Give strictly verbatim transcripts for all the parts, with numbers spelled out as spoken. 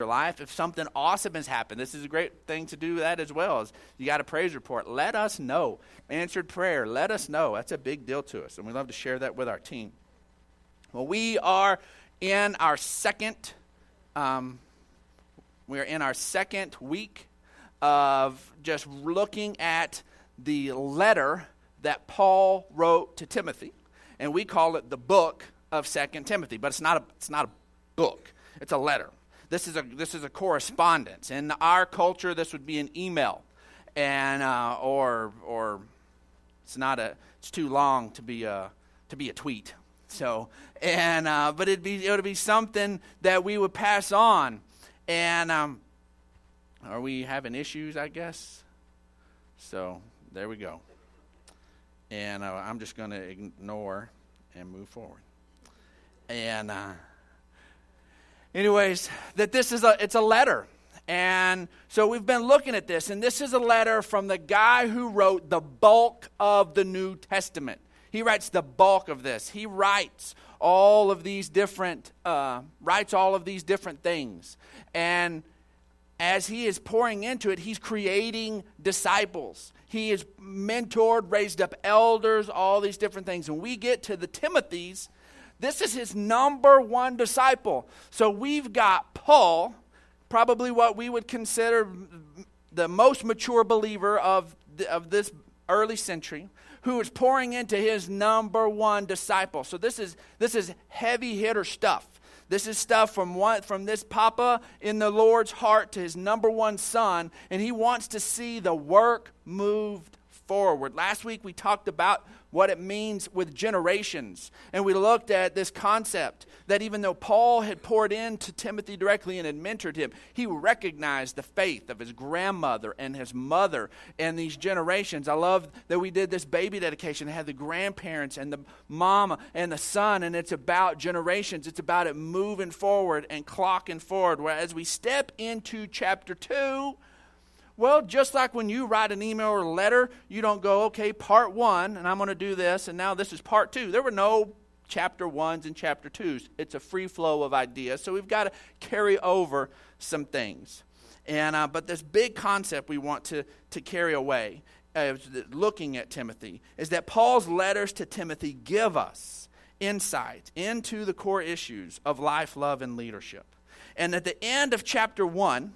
your life, if something awesome has happened, this is a great thing to do that as well. Is you got a praise report. Let us know. Answered prayer. Let us know. That's a big deal to us, and we love to share that with our team. Well, we are in our second. Um, we are in our second week of just looking at the letter that Paul wrote to Timothy, and we call it the book of Second Timothy. But it's not a it's not a book. It's a letter. This is a this is a correspondence. In our culture, this would be an email, and uh, or or it's not a it's too long to be a to be a tweet. So and uh, but it'd be it would be something that we would pass on. And um, are we having issues? I guess. So there we go. And uh, I'm just going to ignore and move forward. And. Uh, Anyways, that this is a, it's a letter. And so we've been looking at this, and this is a letter from the guy who wrote the bulk of the New Testament. He writes the bulk of this. He writes all of these different, uh, writes all of these different things. And as he is pouring into it, he's creating disciples. He is mentored, raised up elders, all these different things. And we get to the Timothys. This is his number one disciple. So we've got Paul, probably what we would consider the most mature believer of, the, of this early century, who is pouring into his number one disciple. So this is this is heavy hitter stuff. This is stuff from one, from this papa in the Lord's heart to his number one son, and he wants to see the work moved forward. Last week we talked about what it means with generations. And we looked at this concept that even though Paul had poured into Timothy directly and had mentored him, he recognized the faith of his grandmother and his mother and these generations. I love that we did this baby dedication. It had the grandparents and the mama and the son, and it's about generations. It's about it moving forward and clocking forward. Whereas we step into chapter two, well, just like when you write an email or a letter, you don't go, okay, part one, and I'm going to do this, and now this is part two. There were no chapter ones and chapter twos. It's a free flow of ideas, so we've got to carry over some things. And uh, but this big concept we want to, to carry away, uh, looking at Timothy, is that Paul's letters to Timothy give us insight into the core issues of life, love, and leadership. And at the end of chapter one,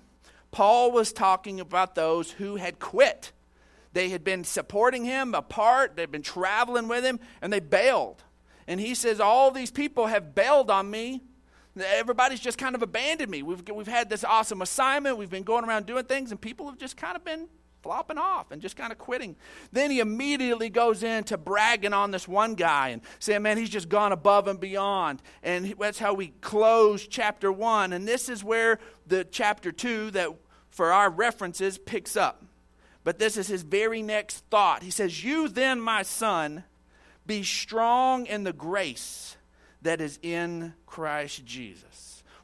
Paul was talking about those who had quit. They had been supporting him apart. They'd been traveling with him, and they bailed. And he says, all these people have bailed on me. Everybody's just kind of abandoned me. We've we've had this awesome assignment. We've been going around doing things, and people have just kind of been flopping off and just kind of quitting. Then he immediately goes into bragging on this one guy and saying, man, he's just gone above and beyond. And that's how we close chapter one. And this is where the chapter two that for our references picks up. But this is his very next thought. He says, you then, my son, be strong in the grace that is in Christ Jesus.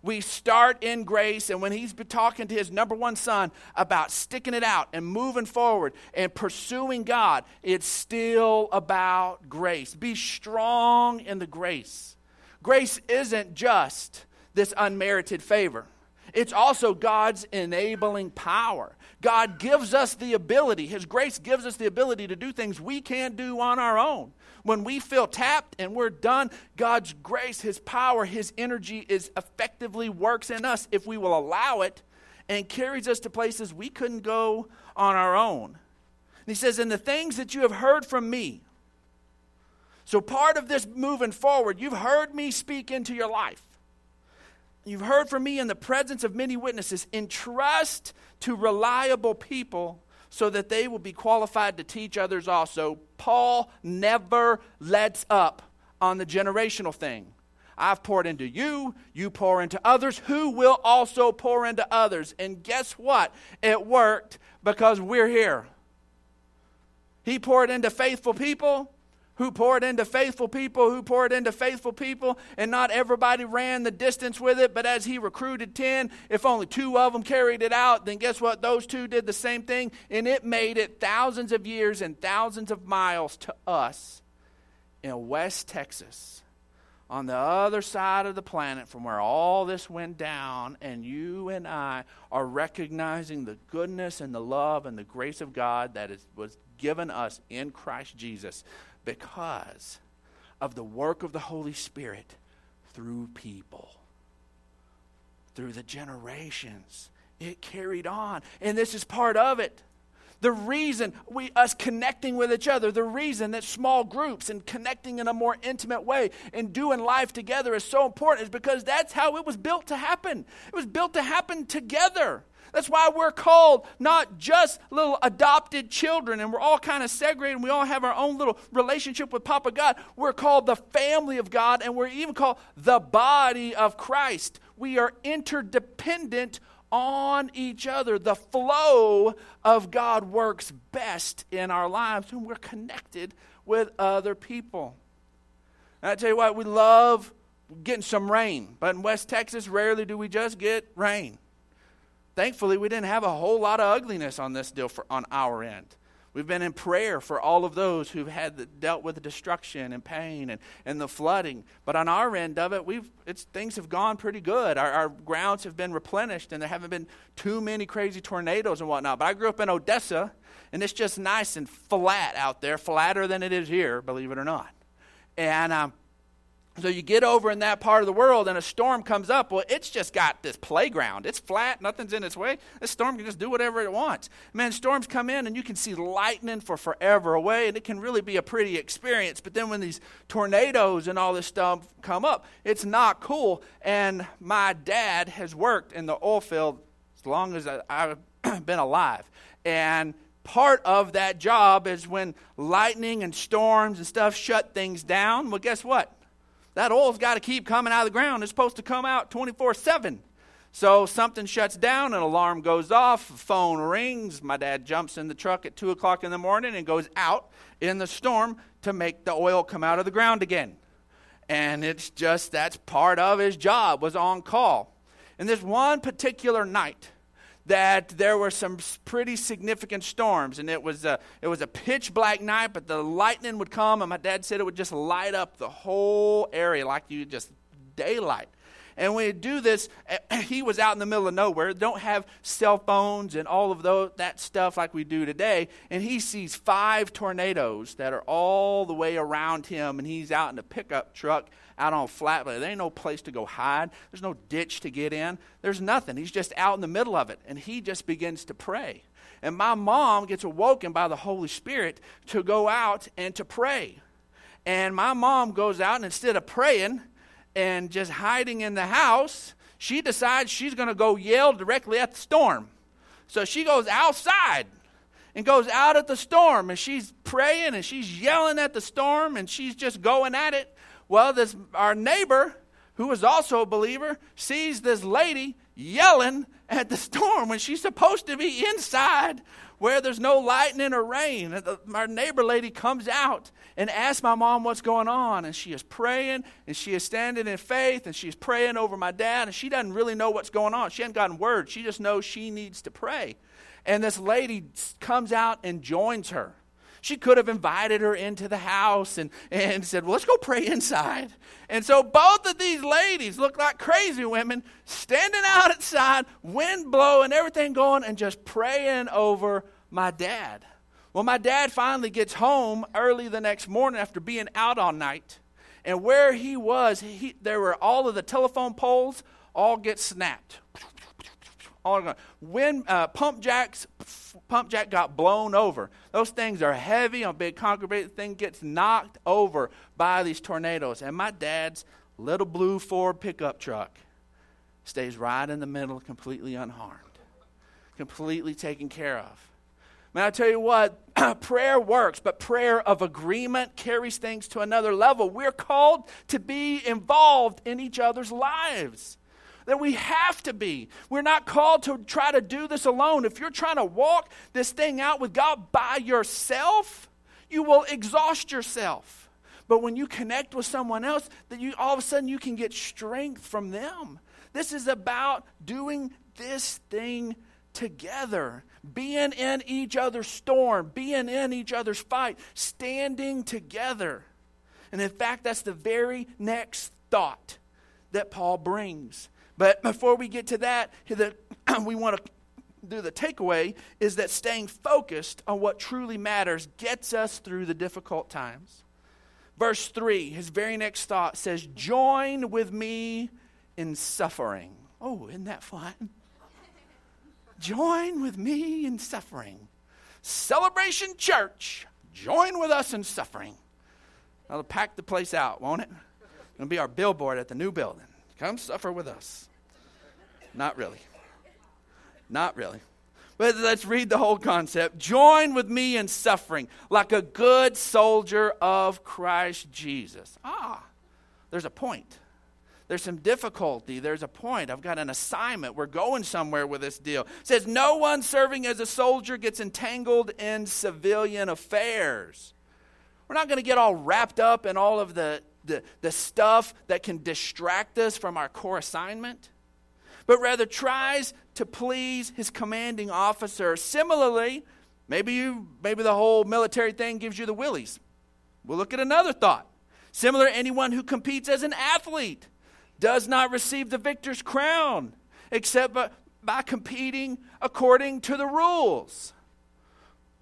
We start in grace, and when he's been talking to his number one son about sticking it out and moving forward and pursuing God, it's still about grace. Be strong in the grace. Grace isn't just this unmerited favor. It's also God's enabling power. God gives us the ability. His grace gives us the ability to do things we can't do on our own. When we feel tapped and we're done, God's grace, His power, His energy is effectively works in us if we will allow it, and carries us to places we couldn't go on our own. And he says, and the things that you have heard from me. So part of this moving forward, you've heard me speak into your life. You've heard from me in the presence of many witnesses. Entrust to reliable people so that they will be qualified to teach others also. Paul never lets up on the generational thing. I've poured into you, you pour into others, who will also pour into others. And guess what? It worked because we're here. He poured into faithful people, who poured into faithful people, who poured into faithful people, and not everybody ran the distance with it, but as he recruited ten, if only two of them carried it out, then guess what? Those two did the same thing, and it made it thousands of years and thousands of miles to us in West Texas on the other side of the planet from where all this went down, and you and I are recognizing the goodness and the love and the grace of God that is, was given us in Christ Jesus because of the work of the Holy Spirit through people, through the generations. It carried on, and this is part of it. The reason we us connecting with each other, the reason that small groups and connecting in a more intimate way and doing life together is so important is because that's how it was built to happen. It was built to happen together. That's why we're called not just little adopted children and we're all kind of segregated and we all have our own little relationship with Papa God. We're called the family of God, and we're even called the body of Christ. We are interdependent on each other. The flow of God works best in our lives when we're connected with other people. And I tell you what, we love getting some rain, but in West Texas, rarely do we just get rain. Thankfully, we didn't have a whole lot of ugliness on this deal for, on our end. We've been in prayer for all of those who've had the, dealt with the destruction and pain and, and the flooding. But on our end of it, we've it's things have gone pretty good. Our, our grounds have been replenished, and there haven't been too many crazy tornadoes and whatnot. But I grew up in Odessa, and it's just nice and flat out there, flatter than it is here, believe it or not. And um, so you get over in that part of the world, and a storm comes up. Well, it's just got this playground. It's flat. Nothing's in its way. This storm can just do whatever it wants. Man, storms come in, and you can see lightning for forever away, and it can really be a pretty experience. But then when these tornadoes and all this stuff come up, it's not cool. And my dad has worked in the oil field as long as I've been alive. And part of that job is when lightning and storms and stuff shut things down. Well, guess what? That oil's got to keep coming out of the ground. It's supposed to come out twenty-four seven. So something shuts down, an alarm goes off, a phone rings. My dad jumps in the truck at two o'clock in the morning and goes out in the storm to make the oil come out of the ground again. And it's just, that's part of his job, was on call. And this one particular night that there were some pretty significant storms, and it was a, it was a pitch black night, but the lightning would come, and my dad said it would just light up the whole area like you just daylight. And when you do this, he was out in the middle of nowhere, don't have cell phones and all of those, that stuff like we do today, and he sees five tornadoes that are all the way around him, and he's out in a pickup truck out on flatland. There ain't no place to go hide. There's no ditch to get in. There's nothing. He's just out in the middle of it, and he just begins to pray. And my mom gets awoken by the Holy Spirit to go out and to pray. And my mom goes out, and instead of praying and just hiding in the house, she decides she's going to go yell directly at the storm. So she goes outside and goes out at the storm, and she's praying, and she's yelling at the storm, and she's just going at it. Well, this our neighbor, who is also a believer, sees this lady yelling at the storm when she's supposed to be inside where there's no lightning or rain. Our neighbor lady comes out and asks my mom what's going on, and she is praying, and she is standing in faith, and she's praying over my dad, and she doesn't really know what's going on. She hasn't gotten word. She just knows she needs to pray. And this lady comes out and joins her. She could have invited her into the house and, and said, well, let's go pray inside. And so both of these ladies look like crazy women standing out outside, wind blowing, everything going, and just praying over my dad. Well, my dad finally gets home early the next morning after being out all night. And where he was, he, there were all of the telephone poles all get snapped. All gone. When uh, pump jacks, pump jack got blown over. Those things are heavy on big concrete. The thing gets knocked over by these tornadoes. And my dad's little blue Ford pickup truck stays right in the middle, completely unharmed, completely taken care of. Man, I tell you what, prayer works, but prayer of agreement carries things to another level. We're called to be involved in each other's lives. That we have to be. We're not called to try to do this alone. If you're trying to walk this thing out with God by yourself, you will exhaust yourself. But when you connect with someone else, then you all of a sudden you can get strength from them. This is about doing this thing together, being in each other's storm, being in each other's fight, standing together. And in fact, that's the very next thought that Paul brings. But before we get to that, the, we want to do the takeaway is that staying focused on what truly matters gets us through the difficult times. Verse three, his very next thought says, join with me in suffering. Oh, isn't that fun? Join with me in suffering. Celebration Church, join with us in suffering. That'll pack the place out, won't it? It'll be our billboard at the new building. Come suffer with us. Not really. Not really. But let's read the whole concept. Join with me in suffering like a good soldier of Christ Jesus. Ah, there's a point. There's some difficulty. There's a point. I've got an assignment. We're going somewhere with this deal. It says, no one serving as a soldier gets entangled in civilian affairs. We're not going to get all wrapped up in all of the, the, the stuff that can distract us from our core assignment, but rather tries to please his commanding officer. Similarly, maybe you, maybe the whole military thing gives you the willies. We'll look at another thought. Similar, anyone who competes as an athlete does not receive the victor's crown except by, by competing according to the rules.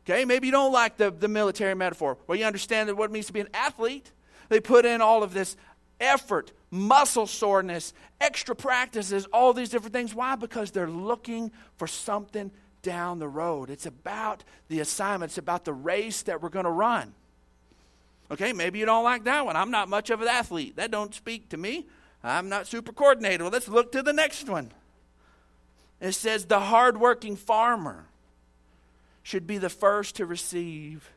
Okay, maybe you don't like the, the military metaphor. Well, you understand that what it means to be an athlete. They put in all of this effort, muscle soreness, extra practices, all these different things. Why? Because they're looking for something down the road. It's about the assignment. It's about the race that we're going to run. Okay, maybe you don't like that one. I'm not much of an athlete. That don't speak to me. I'm not super coordinated. Well, let's look to the next one. It says the hardworking farmer should be the first to receive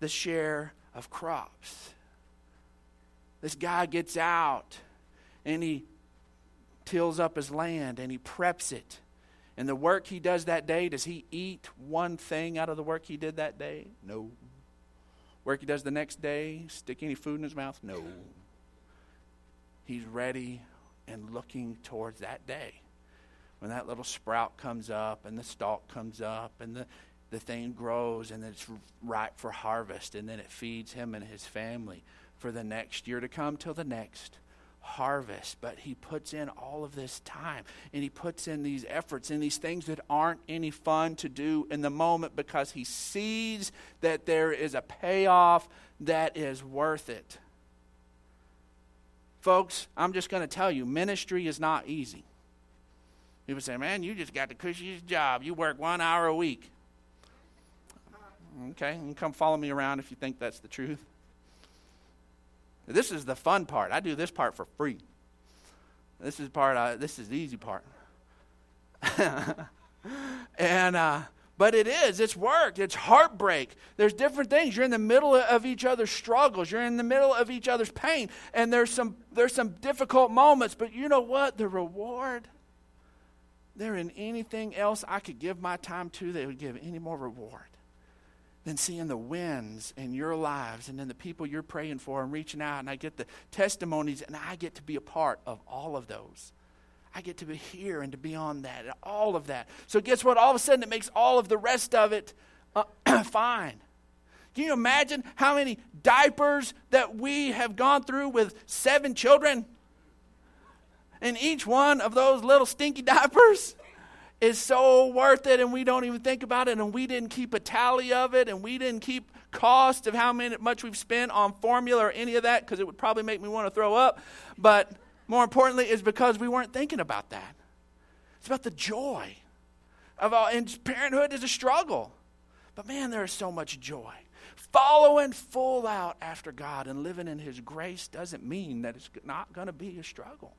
the share of crops. This guy gets out and he tills up his land and he preps it. And the work he does that day, does he eat one thing out of the work he did that day? No. Work he does the next day, stick any food in his mouth? No. He's ready and looking towards that day when that little sprout comes up and the stalk comes up and the The thing grows and it's ripe for harvest, and then it feeds him and his family for the next year to come till the next harvest. But he puts in all of this time, and he puts in these efforts and these things that aren't any fun to do in the moment because he sees that there is a payoff that is worth it. Folks, I'm just going to tell you, ministry is not easy. People say, man, you just got the cushiest job. You work one hour a week. Okay, you can come follow me around if you think that's the truth. This is the fun part. I do this part for free. This is part. I, this is the easy part. and uh, but it is. It's work. It's heartbreak. There's different things. You're in the middle of each other's struggles. You're in the middle of each other's pain. And there's some there's some difficult moments. But you know what? The reward. There isn't anything else I could give my time to that would give any more reward than seeing the wins in your lives and in the people you're praying for and reaching out. And I get the testimonies, and I get to be a part of all of those. I get to be here and to be on that and all of that. So guess what? All of a sudden, it makes all of the rest of it uh, fine. Can you imagine how many diapers that we have gone through with seven children? And each one of those little stinky diapers is so worth it, and we don't even think about it, and we didn't keep a tally of it, and we didn't keep cost of how much we've spent on formula or any of that, because it would probably make me want to throw up. But more importantly, it's because we weren't thinking about that. It's about the joy of all, and parenthood is a struggle. But man, there is so much joy. Following full out after God and living in His grace doesn't mean that it's not going to be a struggle,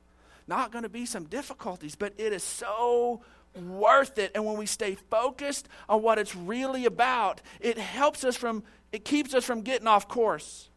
not going to be some difficulties, but it is so worth it. And when we stay focused on what it's really about, it helps us from, it keeps us from getting off course.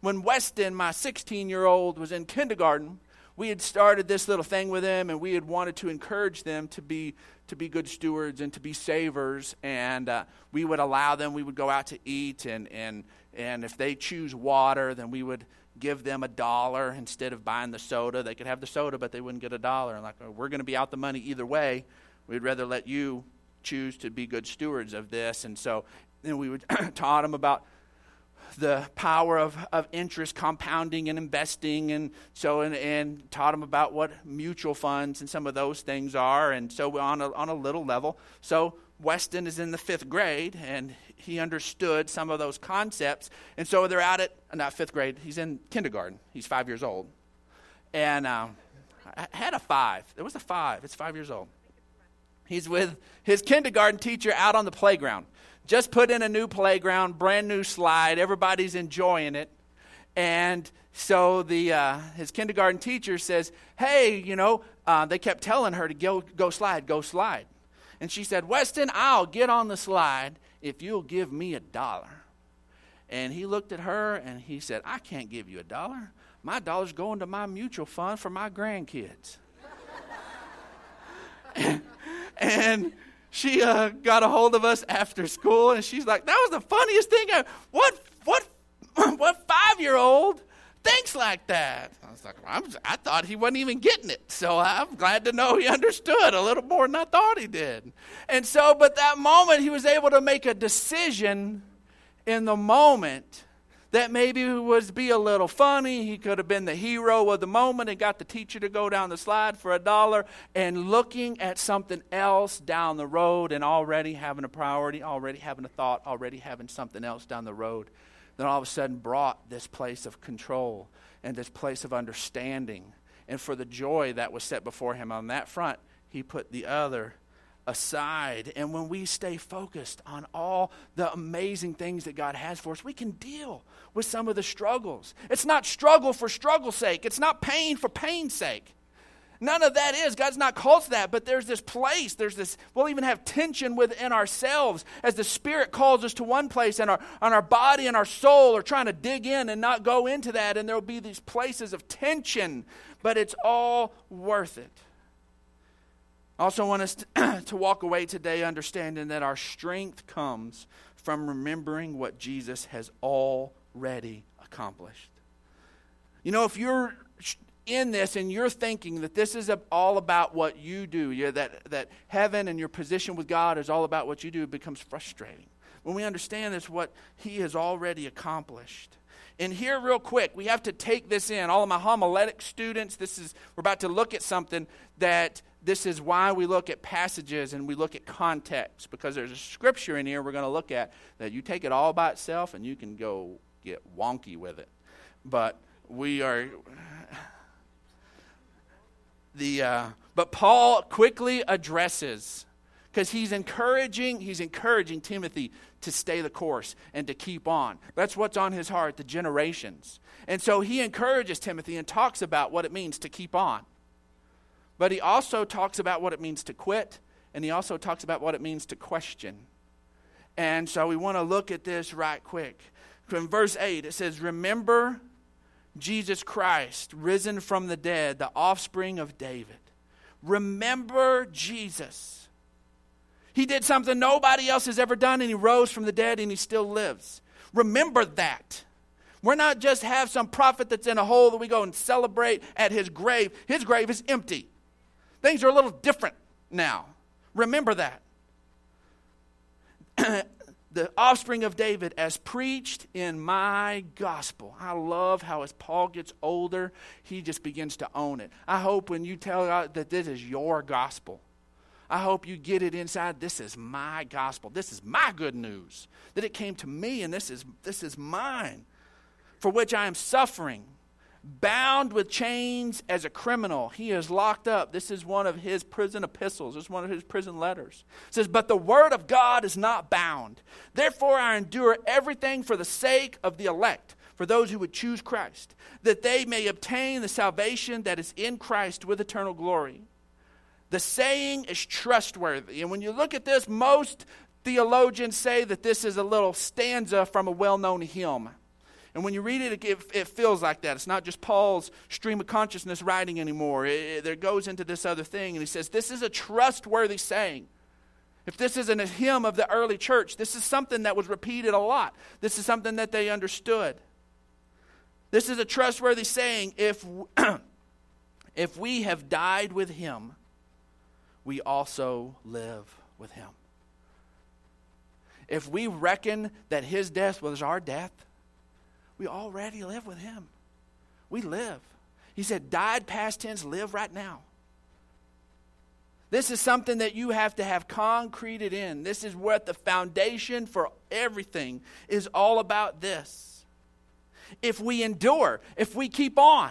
When Weston, my sixteen-year-old, was in kindergarten, we had started this little thing with him, and we had wanted to encourage them to be to be good stewards and to be savers. And uh, we would allow them, we would go out to eat, and and and if they choose water, then we would give them a dollar instead of buying the soda. They could have the soda, but they wouldn't get a dollar. And like, oh, we're going to be out the money either way. We'd rather let you choose to be good stewards of this. And so then we would taught them about the power of, of interest compounding and investing, and so and, and taught them about what mutual funds and some of those things are, and so on a, on a little level. So Weston is in the fifth grade, and he understood some of those concepts, and so they're out at not fifth grade. He's in kindergarten. He's five years old, and um, I had a five. There was a five. It's five years old. He's with his kindergarten teacher out on the playground. Just put in a new playground, brand new slide. Everybody's enjoying it. And so the uh, his kindergarten teacher says, hey, you know, uh, they kept telling her to go, go slide, go slide. And she said, Weston, I'll get on the slide if you'll give me a dollar. And he looked at her and he said, I can't give you a dollar. My dollar's going to my mutual fund for my grandkids. And she uh, got a hold of us after school, and she's like, that was the funniest thing ever. What, what, what five-year-old thinks like that? I was like, I'm, I thought he wasn't even getting it. So I'm glad to know he understood a little more than I thought he did. And so, but that moment, he was able to make a decision in the moment that maybe was be a little funny. He could have been the hero of the moment and got the teacher to go down the slide for a dollar, and looking at something else down the road and already having a priority, already having a thought, already having something else down the road. Then all of a sudden brought this place of control and this place of understanding. And for the joy that was set before him on that front, he put the other aside. And when we stay focused on all the amazing things that God has for us, we can deal with some of the struggles. It's not struggle for struggle's sake. It's not pain for pain's sake. None of that is. God's not called to that, but there's this place. There's this, we'll even have tension within ourselves as the Spirit calls us to one place, and our, and our body and our soul are trying to dig in and not go into that, and there'll be these places of tension, but it's all worth it. I also want us to, to walk away today understanding that our strength comes from remembering what Jesus has already accomplished. You know, if you're in this and you're thinking that this is all about what you do, you know, that, that heaven and your position with God is all about what you do, it becomes frustrating. When we understand this, what he has already accomplished. And here real quick, we have to take this in. All of my homiletic students, this is we're about to look at something that this is why we look at passages and we look at context, because there's a scripture in here we're going to look at that you take it all by itself and you can go get wonky with it. But we are the uh, but Paul quickly addresses, because he's encouraging, he's encouraging Timothy to stay the course and to keep on. That's what's on his heart, the generations. And so he encourages Timothy and talks about what it means to keep on. But he also talks about what it means to quit, and he also talks about what it means to question. And so we want to look at this right quick. From verse eight, it says, remember Jesus Christ, risen from the dead, the offspring of David. Remember Jesus. He did something nobody else has ever done, and he rose from the dead, and he still lives. Remember that. We're not just have some prophet that's in a hole that we go and celebrate at his grave. His grave is empty. Things are a little different now. Remember that. The offspring of David as preached in my gospel. I love how as Paul gets older, he just begins to own it. I hope when you tell God that this is your gospel, I hope you get it inside. This is my gospel. This is my good news. That it came to me, and this is this is mine. For which I am suffering, bound with chains as a criminal. He is locked up. This is one of his prison epistles. This is one of his prison letters. It says, but the word of God is not bound. Therefore I endure everything for the sake of the elect, for those who would choose Christ, that they may obtain the salvation that is in Christ with eternal glory. The saying is trustworthy. And when you look at this, most theologians say that this is a little stanza from a well-known hymn. And when you read it, it, it feels like that. It's not just Paul's stream of consciousness writing anymore. It, it, it goes into this other thing. And he says, this is a trustworthy saying. If this isn't a hymn of the early church, this is something that was repeated a lot. This is something that they understood. This is a trustworthy saying. If, if we have died with him, we also live with him. If we reckon that his death was our death, We already live with him. We live. He said, died past tense, live right now. This is something that you have to have concreted in. This is what the foundation for everything is all about this. If we endure, if we keep on,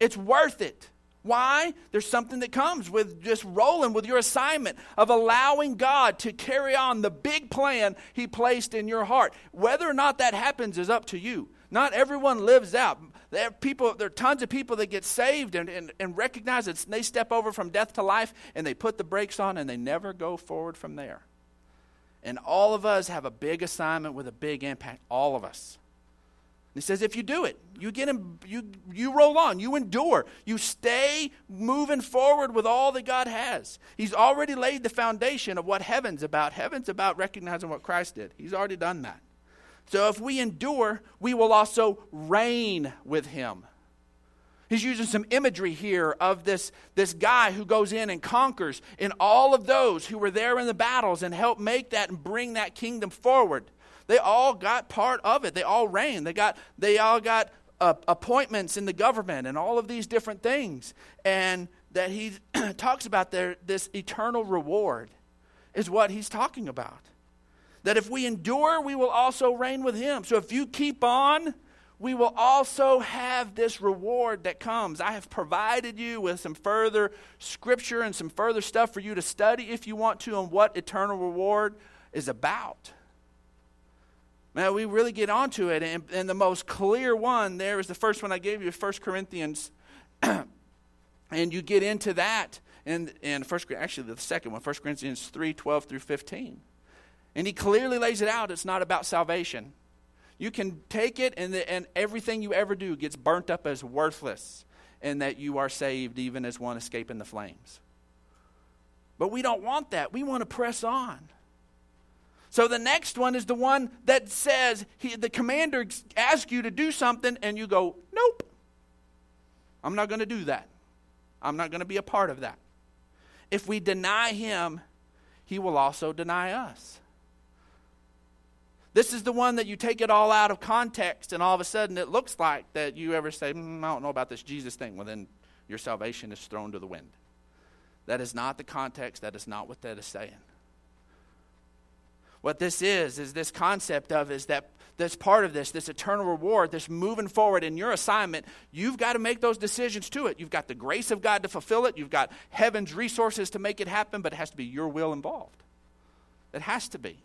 it's worth it. Why? There's something that comes with just rolling with your assignment of allowing God to carry on the big plan he placed in your heart. Whether or not that happens is up to you. Not everyone lives out. There are people, there are tons of people that get saved and, and, and recognize it. They step over from death to life and they put the brakes on and they never go forward from there. And all of us have a big assignment with a big impact. All of us. He says, if you do it, you get him, you you roll on, you endure, you stay moving forward with all that God has. He's already laid the foundation of what heaven's about. Heaven's about recognizing what Christ did. He's already done that. So if we endure, we will also reign with him. He's using some imagery here of this, this guy who goes in and conquers, and all of those who were there in the battles and helped make that and bring that kingdom forward. They all got part of it. They all reigned. They got they all got uh, appointments in the government and all of these different things. And that he talks about there, this eternal reward is what he's talking about. That if we endure, we will also reign with him. So if you keep on, we will also have this reward that comes. I have provided you with some further scripture and some further stuff for you to study if you want to on what eternal reward is about. Man, we really get onto it, and, and the most clear one there is the first one I gave you, First Corinthians, and you get into that, and, and first, actually the second one, First Corinthians three, twelve through fifteen, and he clearly lays it out. It's not about salvation. You can take it, and, the, and everything you ever do gets burnt up as worthless, and that you are saved even as one escaping the flames. But we don't want that. We want to press on. So the next one is the one that says he, the commander asks you to do something and you go, nope, I'm not going to do that. I'm not going to be a part of that. If we deny him, he will also deny us. This is the one that you take it all out of context and all of a sudden it looks like that you ever say, mm, I don't know about this Jesus thing. Well, then your salvation is thrown to the wind. That is not the context. That is not what that is saying. What this is, is this concept of, is that this part of this, this eternal reward, this moving forward in your assignment, you've got to make those decisions to it. You've got the grace of God to fulfill it. You've got heaven's resources to make it happen, but it has to be your will involved. It has to be.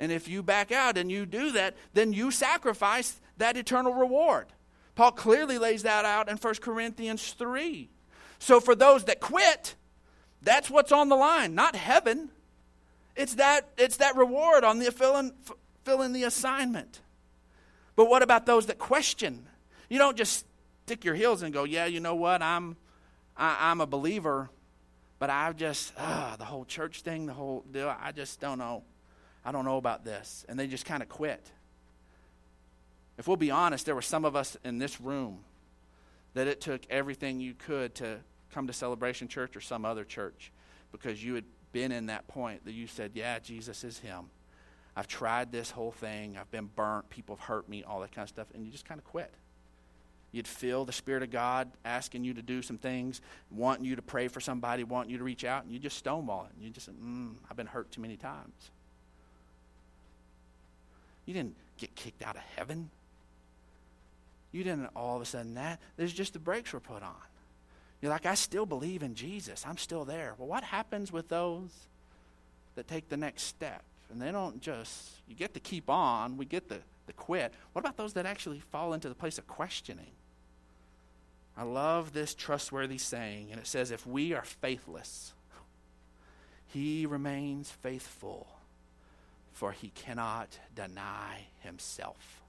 And if you back out and you do that, then you sacrifice that eternal reward. Paul clearly lays that out in First Corinthians three. So for those that quit, that's what's on the line, not heaven. It's that it's that reward on the filling filling the assignment. But what about those that question? You don't just stick your heels and go, yeah, you know what? I'm I, I'm a believer, but I just uh, the whole church thing, the whole deal. I just don't know. I don't know about this, and they just kind of quit. If we'll be honest, there were some of us in this room that it took everything you could to come to Celebration Church or some other church because you had been in that point that you said, yeah, Jesus is him. I've tried this whole thing. I've been burnt. People have hurt me, all that kind of stuff. And you just kind of quit. You'd feel the Spirit of God asking you to do some things, wanting you to pray for somebody, wanting you to reach out, and you just stonewall it. And you just, mm, I've been hurt too many times. You didn't get kicked out of heaven. You didn't all of a sudden that. There's just the brakes were put on. You're like, I still believe in Jesus. I'm still there. Well, what happens with those that take the next step? And they don't just, you get to keep on. We get the, the quit. What about those that actually fall into the place of questioning? I love this trustworthy saying. And it says, if we are faithless, he remains faithful, for he cannot deny himself.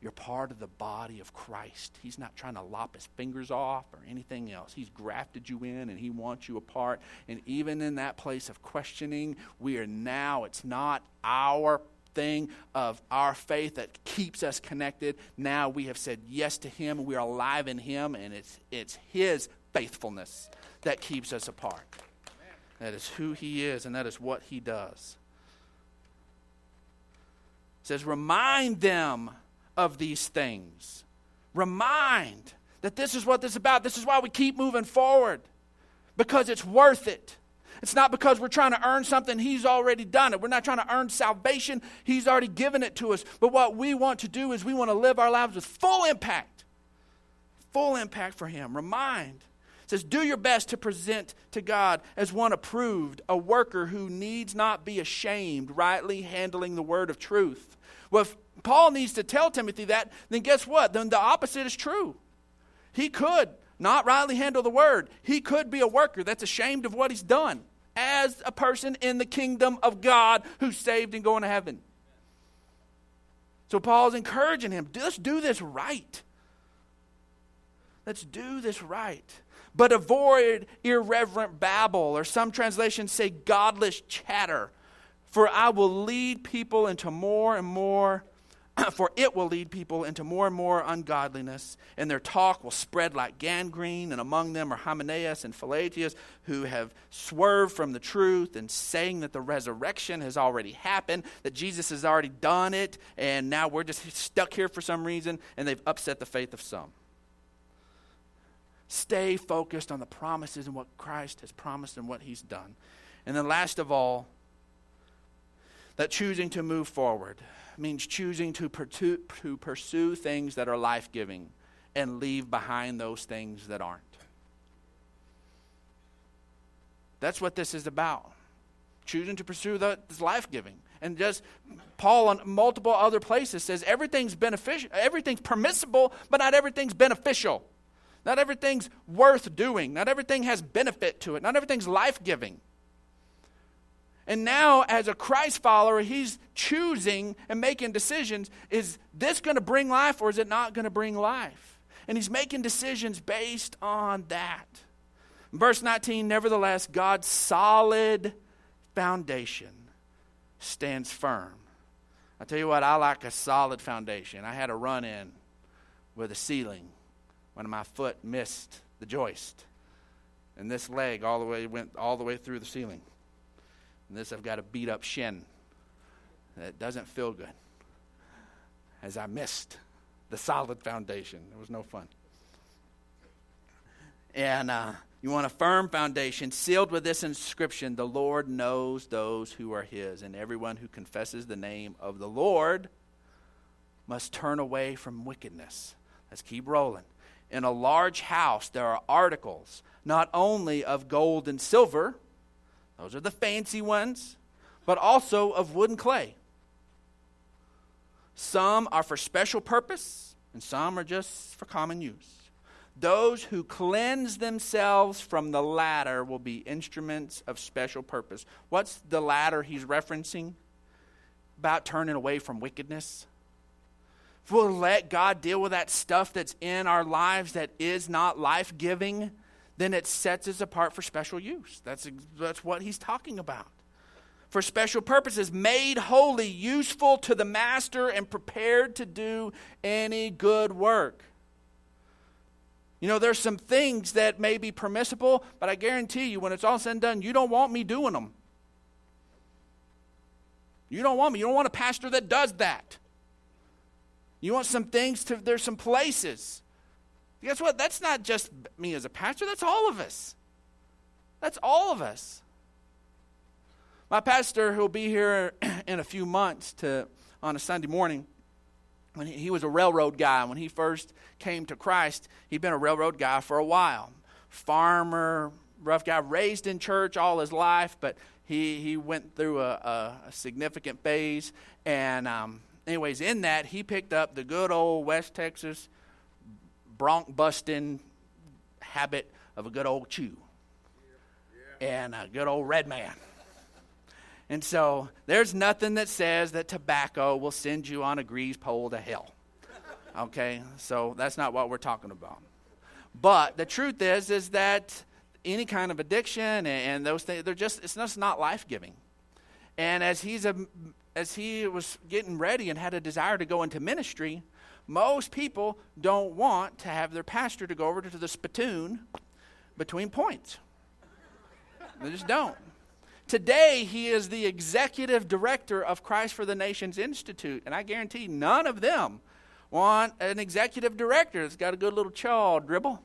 You're part of the body of Christ. He's not trying to lop his fingers off or anything else. He's grafted you in and he wants you a part. And even in that place of questioning, we are now, it's not our thing of our faith that keeps us connected. Now we have said yes to him and we are alive in him, and it's it's his faithfulness that keeps us apart. That is who he is and that is what he does. It says, remind them of these things. Remind that this is what this is about. This is why we keep moving forward, because it's worth it. It's not because we're trying to earn something. He's already done it. We're not trying to earn salvation. He's already given it to us. But what we want to do is we want to live our lives with full impact. Full impact for Him. Remind. It says, do your best to present to God as one approved, a worker who needs not be ashamed, rightly handling the word of truth. Well, if Paul needs to tell Timothy that, then guess what? Then the opposite is true. He could not rightly handle the word. He could be a worker that's ashamed of what he's done, as a person in the kingdom of God who's saved and going to heaven. So Paul's encouraging him, let's do this right. Let's do this right. But avoid irreverent babble, or some translations say godless chatter, for I will lead people into more and more, for it will lead people into more and more ungodliness, and their talk will spread like gangrene, and among them are Hymenaeus and Philetus, who have swerved from the truth and saying that the resurrection has already happened, that Jesus has already done it, and now we're just stuck here for some reason, and they've upset the faith of some. Stay focused on the promises and what Christ has promised and what He's done. And then last of all, that choosing to move forward means choosing to pursue, to pursue things that are life-giving and leave behind those things that aren't. That's what this is about. Choosing to pursue that is life-giving. And just Paul on multiple other places says everything's beneficial, everything's permissible, but not everything's beneficial. Not everything's worth doing. Not everything has benefit to it. Not everything's life-giving. And now, as a Christ follower, he's choosing and making decisions. Is this going to bring life, or is it not going to bring life? And he's making decisions based on that. In verse nineteen, nevertheless, God's solid foundation stands firm. I tell you what, I like a solid foundation. I had a run-in with a ceiling when my foot missed the joist, and this leg all the way went all the way through the ceiling. And this, I've got a beat-up shin that doesn't feel good, as I missed the solid foundation. It was no fun. And uh, you want a firm foundation sealed with this inscription: the Lord knows those who are His, and everyone who confesses the name of the Lord must turn away from wickedness. Let's keep rolling. In a large house, there are articles not only of gold and silver, those are the fancy ones, but also of wood and clay. Some are for special purpose, and some are just for common use. Those who cleanse themselves from the latter will be instruments of special purpose. What's the latter he's referencing? About turning away from wickedness. If we'll let God deal with that stuff that's in our lives that is not life-giving, then it sets us apart for special use. That's, that's what he's talking about. For special purposes, made holy, useful to the master, and prepared to do any good work. You know, there's some things that may be permissible, but I guarantee you, when it's all said and done, you don't want me doing them. You don't want me. You don't want a pastor that does that. You want some things to, there's some places. Guess what? That's not just me as a pastor. That's all of us. That's all of us. My pastor, who'll be here in a few months to on a Sunday morning, when he, he was a railroad guy. When he first came to Christ, he'd been a railroad guy for a while. Farmer, rough guy, raised in church all his life, but he, he went through a, a, a significant phase. And um, anyways, in that, he picked up the good old West Texas bronc-busting habit of a good old chew and a good old red man. And so there's nothing that says that tobacco will send you on a grease pole to hell. Okay, so that's not what we're talking about. But the truth is, is that any kind of addiction and, and those things, they're just, it's just not life-giving. And as he's a, as he was getting ready and had a desire to go into ministry, most people don't want to have their pastor to go over to the spittoon between points. They just don't. Today, he is the executive director of Christ for the Nations Institute, and I guarantee none of them want an executive director that's got a good little chaw dribble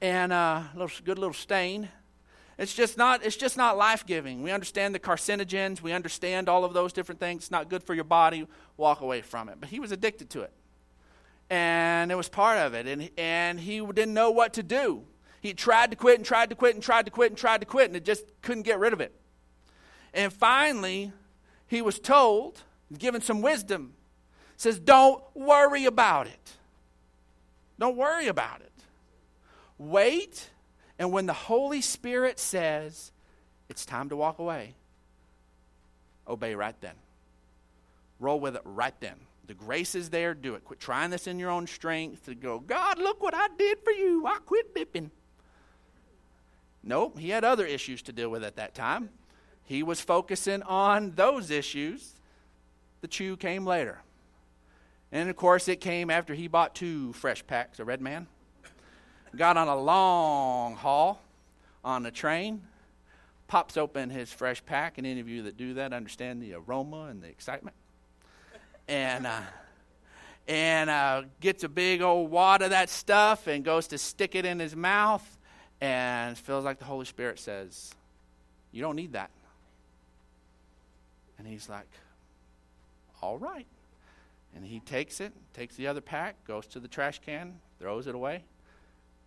and a little, good little stain. It's just not it's just not life-giving. We understand the carcinogens. We understand all of those different things. It's not good for your body. Walk away from it. But he was addicted to it, and it was part of it, and, and he didn't know what to do. He tried to quit and tried to quit and tried to quit and tried to quit, and it just couldn't get rid of it. And finally, he was told, given some wisdom, says, don't worry about it. Don't worry about it. Wait. And when the Holy Spirit says, it's time to walk away, obey right then. Roll with it right then. The grace is there. Do it. Quit trying this in your own strength to go, God, look what I did for you. I quit dipping. Nope, he had other issues to deal with at that time. He was focusing on those issues. The chew came later. And, of course, it came after he bought two fresh packs of Red Man. Got on a long haul on the train, pops open his fresh pack, and any of you that do that understand the aroma and the excitement, and uh, and uh, gets a big old wad of that stuff and goes to stick it in his mouth, and feels like the Holy Spirit says, you don't need that. And he's like, all right. And he takes it, takes the other pack, goes to the trash can, throws it away.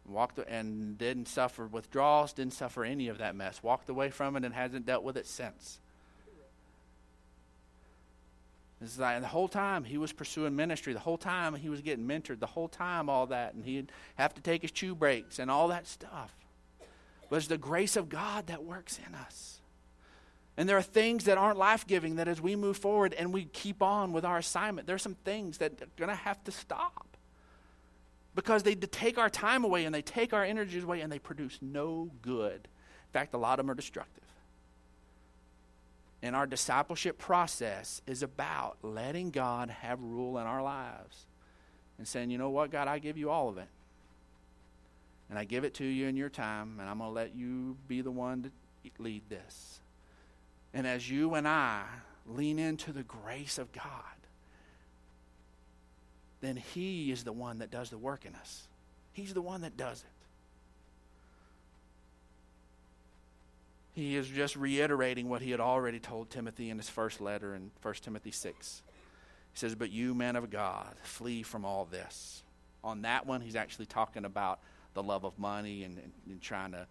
Walked and didn't suffer withdrawals, didn't suffer any of that mess. Walked away from it and hasn't dealt with it since. It's like the whole time he was pursuing ministry, the whole time he was getting mentored, the whole time all that, and he'd have to take his chew breaks and all that stuff. But it's the grace of God that works in us. And there are things that aren't life-giving that as we move forward and we keep on with our assignment, there are some things that are going to have to stop. Because they take our time away and they take our energies away and they produce no good. In fact, a lot of them are destructive. And our discipleship process is about letting God have rule in our lives and saying, you know what, God, I give you all of it. And I give it to you in your time, and I'm going to let you be the one to lead this. And as you and I lean into the grace of God, then he is the one that does the work in us. He's the one that does it. He is just reiterating what he had already told Timothy in his first letter in First Timothy six. He says, but you, men of God, flee from all this. On that one, he's actually talking about the love of money and, and, and trying to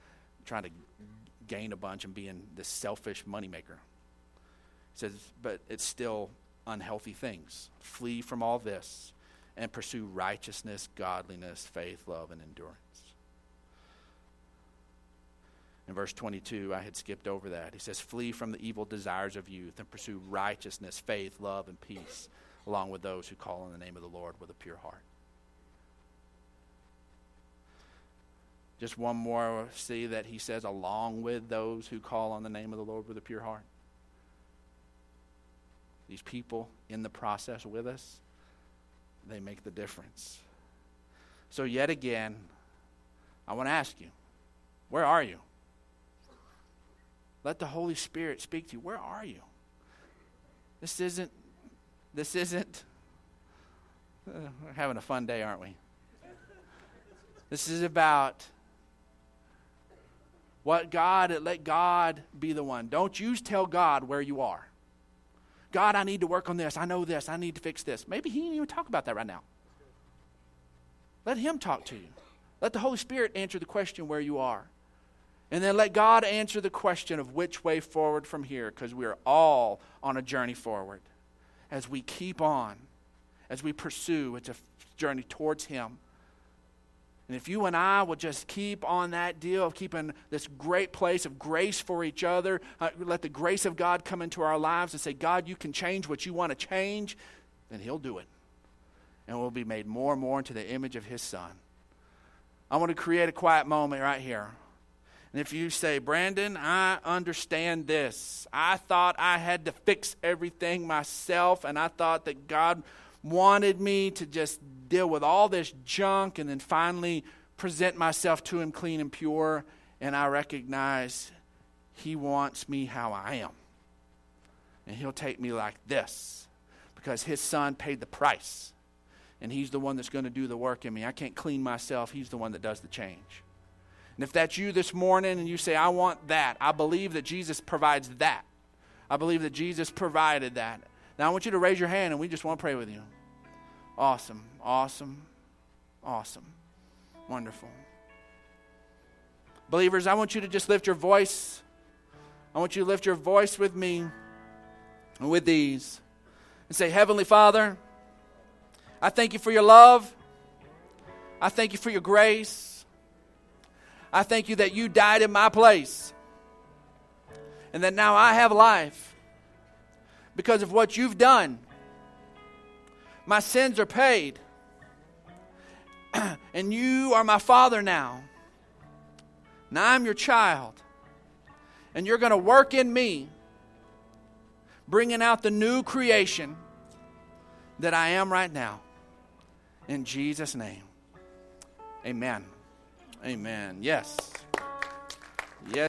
trying to gain a bunch and being this selfish moneymaker. He says, but it's still unhealthy things. Flee from all this. And pursue righteousness, godliness, faith, love, and endurance. In verse twenty-two, I had skipped over that. He says, flee from the evil desires of youth and pursue righteousness, faith, love, and peace, along with those who call on the name of the Lord with a pure heart. Just one more, see that he says, along with those who call on the name of the Lord with a pure heart. These people in the process with us, they make the difference. So yet again, I want to ask you, where are you? Let the Holy Spirit speak to you. Where are you? This isn't, this isn't, uh, we're having a fun day, aren't we? This is about what God, let God be the one. Don't you tell God where you are. God, I need to work on this. I know this. I need to fix this. Maybe he didn't even talk about that right now. Let him talk to you. Let the Holy Spirit answer the question where you are. And then let God answer the question of which way forward from here, because we are all on a journey forward. As we keep on, as we pursue, it's a journey towards him. And if you and I will just keep on that deal of keeping this great place of grace for each other, uh, let the grace of God come into our lives and say, God, you can change what you want to change, then he'll do it. And we'll be made more and more into the image of his son. I want to create a quiet moment right here. And if you say, Brandon, I understand this. I thought I had to fix everything myself, and I thought that God wanted me to just deal with all this junk and then finally present myself to him clean and pure, and I recognize he wants me how I am. And he'll take me like this because his son paid the price. and he's the one that's going to do the work in me. I can't clean myself. He's the one that does the change. And if that's you this morning and you say, I want that, I believe that Jesus provides that. I believe that Jesus provided that. Now I want you to raise your hand and we just want to pray with you. Awesome, awesome, awesome, wonderful. Believers, I want you to just lift your voice. I want you to lift your voice with me and with these and say, Heavenly Father, I thank you for your love. I thank you for your grace. I thank you that you died in my place and that now I have life because of what you've done. My sins are paid, and you are my Father now. Now I'm your child, and you're going to work in me, bringing out the new creation that I am right now. In Jesus' name, amen. Amen. Yes. Yes.